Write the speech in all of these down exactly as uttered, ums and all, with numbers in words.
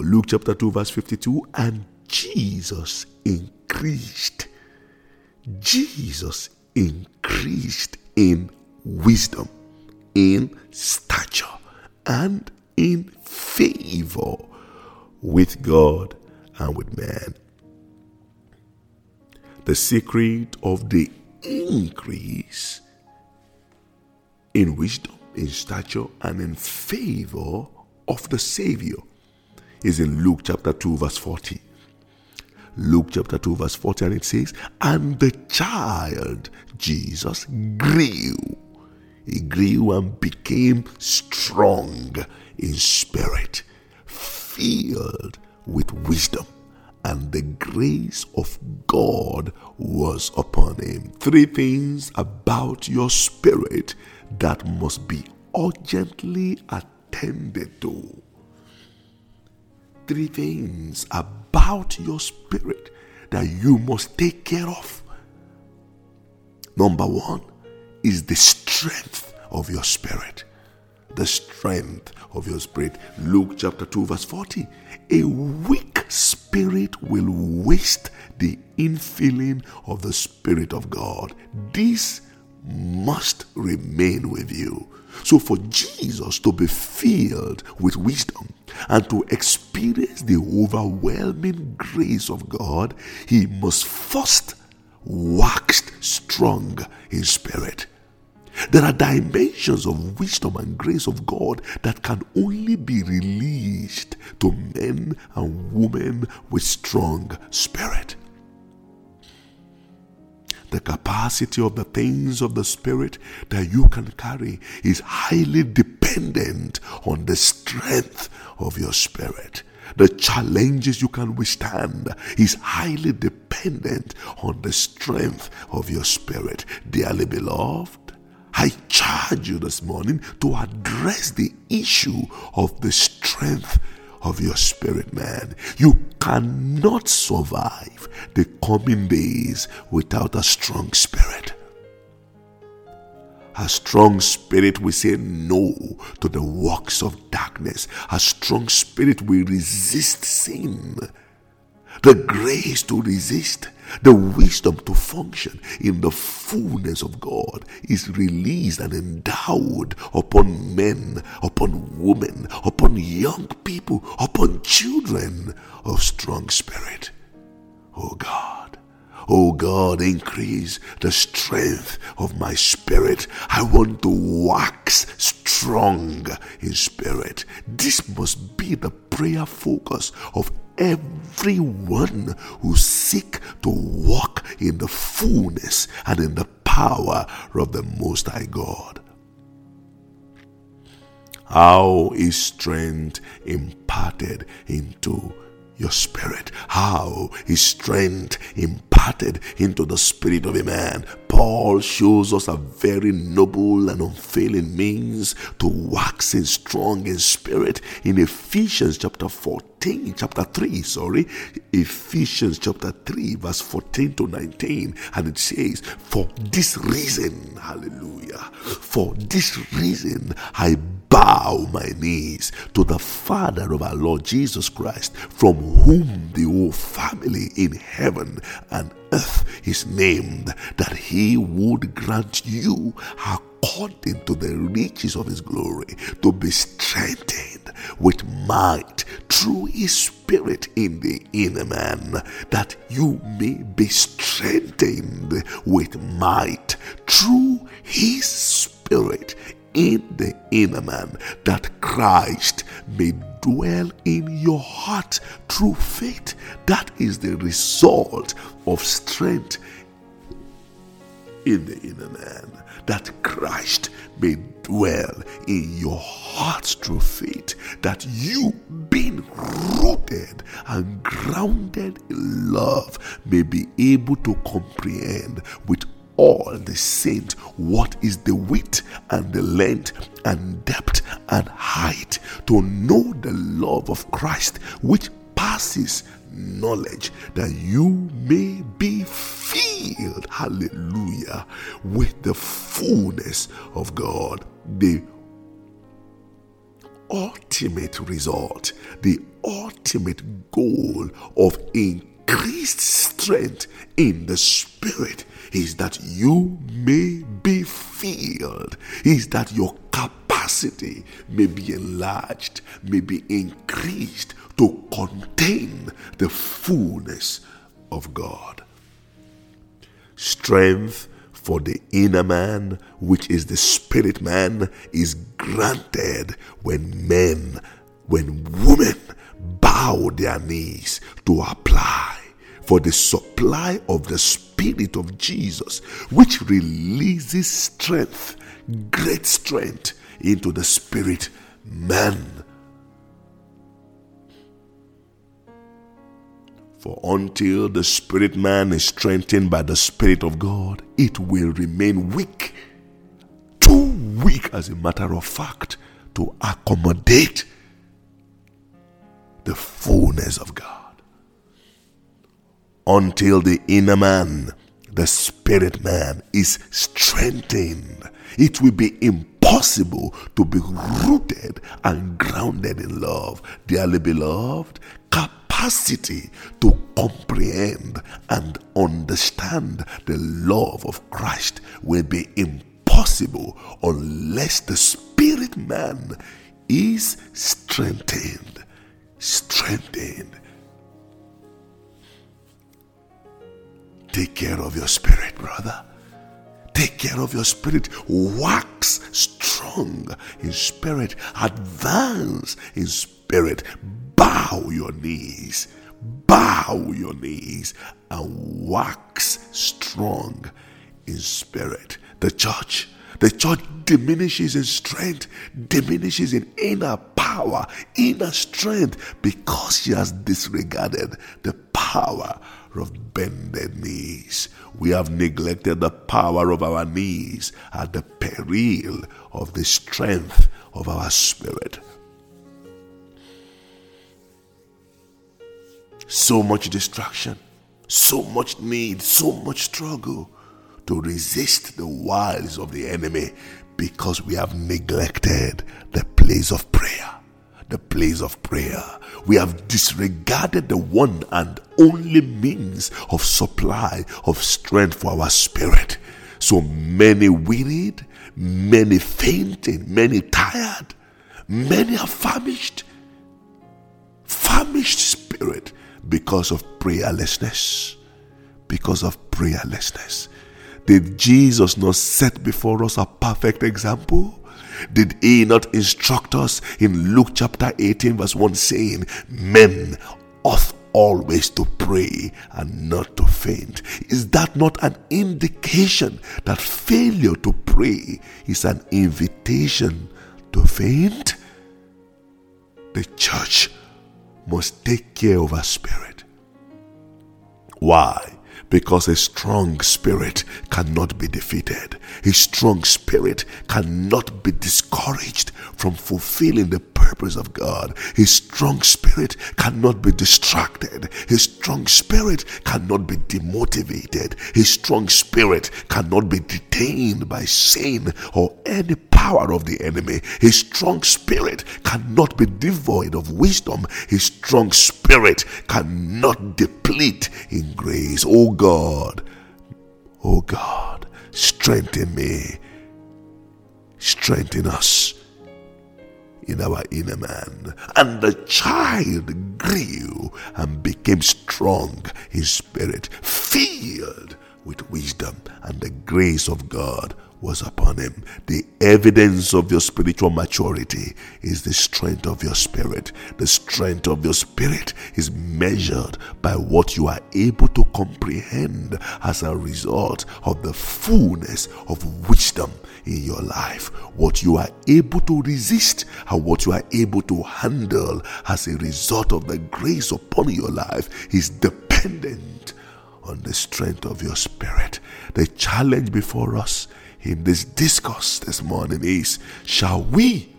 Luke chapter two verse fifty-two, and Jesus increased. Jesus increased in wisdom, in stature, and in favor with God and with man. The secret of the increase in wisdom, in stature, and in favor of the Savior is in Luke chapter two verse forty. Luke chapter two verse forty, and it says, and the child Jesus grew. He grew and became strong in spirit, filled with wisdom, and the grace of God was upon him. Three things about your spirit that must be urgently attended to. Three things about your spirit that you must take care of. Number one is the strength of your spirit. The strength of your spirit. Luke chapter two verse forty. A weak spirit will waste the infilling of the Spirit of God. This must remain with you. So for Jesus to be filled with wisdom and to experience the overwhelming grace of God, he must first wax strong in spirit. There are dimensions of wisdom and grace of God that can only be released to men and women with strong spirit. The capacity of the things of the Spirit that you can carry is highly dependent on the strength of your spirit. The challenges you can withstand is highly dependent on the strength of your spirit. Dearly beloved, I charge you this morning to address the issue of the strength of your spirit, man. You cannot survive the coming days without a strong spirit. A strong spirit will say no to the works of darkness. A strong spirit will resist sin. The grace to resist, the wisdom to function in the fullness of God is released and endowed upon men, upon women, upon young people, upon children of strong spirit. Oh God, oh God, increase the strength of my spirit. I want to wax strong in spirit. This must be the prayer focus of everyone who seek to walk in the fullness and in the power of the Most High God. How is strength imparted into your spirit? How is strength imparted into the spirit of a man? Paul shows us a very noble and unfailing means to waxing strong in spirit in Ephesians chapter fourteen, chapter three, sorry, Ephesians chapter three, verse fourteen to nineteen, and it says, "For this reason, hallelujah, for this reason I bow my knees to the Father of our Lord Jesus Christ, from whom the whole family in heaven and earth is named, that he would grant you according to the riches of his glory to be strengthened with might through his Spirit in the inner man, that you may be strengthened with might through his Spirit in the inner man, that Christ may dwell in your heart through faith." That is the result of strength in the inner man, that Christ may dwell in your hearts through faith, that you, being rooted and grounded in love, may be able to comprehend with all the saints what is the width and the length and depth and height, to know the love of Christ which passes knowledge, that you may be filled, hallelujah, with the fullness of God. The ultimate result, the ultimate goal of increased strength in the Spirit is that you may be filled, is that your capacity may be enlarged, may be increased to contain the fullness of God. Strength for the inner man, which is the spirit man, is granted when men, when women bow their knees to apply for the supply of the Spirit of Jesus, which releases strength, great strength, into the spirit man. For until the spirit man is strengthened by the Spirit of God, it will remain weak, too weak as a matter of fact, to accommodate the fullness of God. Until the inner man, the spirit man, is strengthened, it will be impossible to be rooted and grounded in love. Dearly beloved, capacity to comprehend and understand the love of Christ will be impossible unless the spirit man is strengthened. Strengthened. Take care of your spirit, brother. Take care of your spirit. Wax strong in spirit. Advance in spirit. Bow your knees, bow your knees, and wax strong in spirit. The church, the church diminishes in strength, diminishes in inner power, inner strength, because she has disregarded the power of bended knees. We have neglected the power of our knees at the peril of the strength of our spirit. So much distraction, so much need, so much struggle to resist the wiles of the enemy, because we have neglected the place of prayer. The place of prayer. We have disregarded the one and only means of supply of strength for our spirit. So many wearied, many fainting, many tired, many are famished. Famished spirit. Because of prayerlessness. Because of prayerlessness. Did Jesus not set before us a perfect example? Did he not instruct us in Luke chapter eighteen verse one, saying, "Men ought always to pray and not to faint"? Is that not an indication that failure to pray is an invitation to faint? The church must take care of our spirit. Why? Because a strong spirit cannot be defeated. A strong spirit cannot be discouraged from fulfilling the purpose of God. A strong spirit cannot be distracted. A strong spirit cannot be demotivated. A strong spirit cannot be detained by sin or any power of the enemy. A strong spirit cannot be devoid of wisdom. A strong spirit cannot deplete in grace. Oh God, oh God, strengthen me. Strengthen us in our inner man. And the child grew and became strong in spirit, filled with wisdom, and the grace of God was upon him. The evidence of your spiritual maturity is the strength of your spirit. The strength of your spirit is measured by what you are able to comprehend as a result of the fullness of wisdom in your life. What you are able to resist and what you are able to handle as a result of the grace upon your life is dependent on the strength of your spirit. The challenge before us in this discourse this morning is, shall we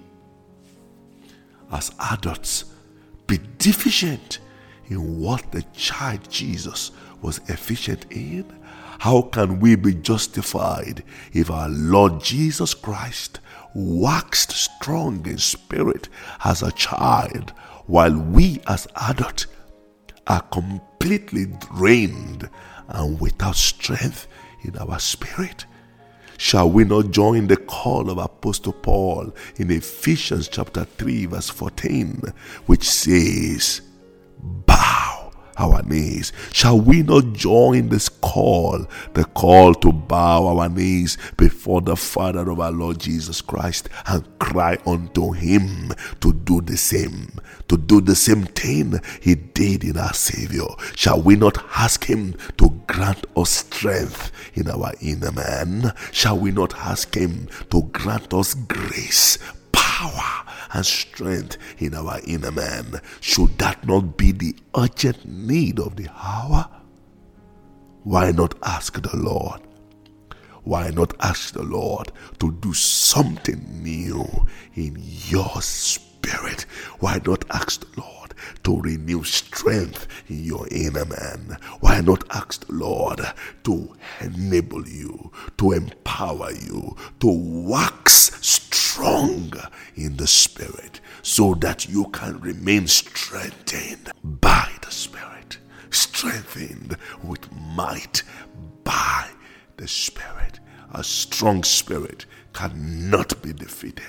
as adults be deficient in what the child Jesus was efficient in? How can we be justified if our Lord Jesus Christ waxed strong in spirit as a child while we as adults are completely drained and without strength in our spirit. Shall we not join the call of Apostle Paul in Ephesians chapter three verse fourteen, which says, bow our knees? Shall we not join this call, the call to bow our knees before the Father of our Lord Jesus Christ and cry unto Him to do the same, to do the same thing He did in our Savior? Shall we not ask Him to grant us strength in our inner man? Shall we not ask Him to grant us grace, power, and strength in our inner man? Should that not be the urgent need of the hour? Why not ask the Lord? Why not ask the Lord to do something new in your spirit? Why not ask the Lord to renew strength in your inner man? Why not ask the Lord to enable you, to empower you, to wax strong in the Spirit so that you can remain strengthened by the Spirit, strengthened with might by the Spirit? A strong spirit cannot be defeated.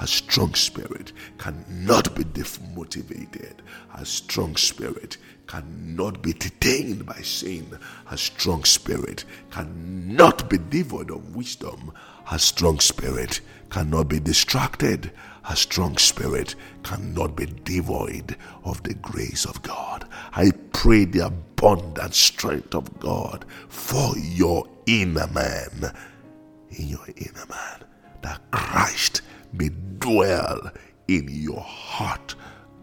A strong spirit cannot be demotivated. A strong spirit cannot be detained by sin. A strong spirit cannot be devoid of wisdom. A strong spirit cannot be distracted. A strong spirit cannot be devoid of the grace of God. I pray the abundant strength of God for your inner man. In your inner man, that Christ may dwell in your heart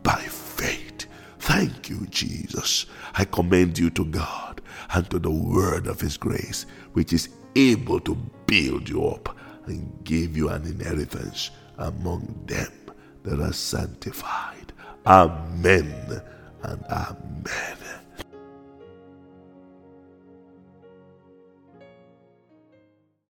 by faith. Thank you, Jesus. I commend you to God and to the word of His grace, which is able to build you up and give you an inheritance among them that are sanctified. Amen and amen.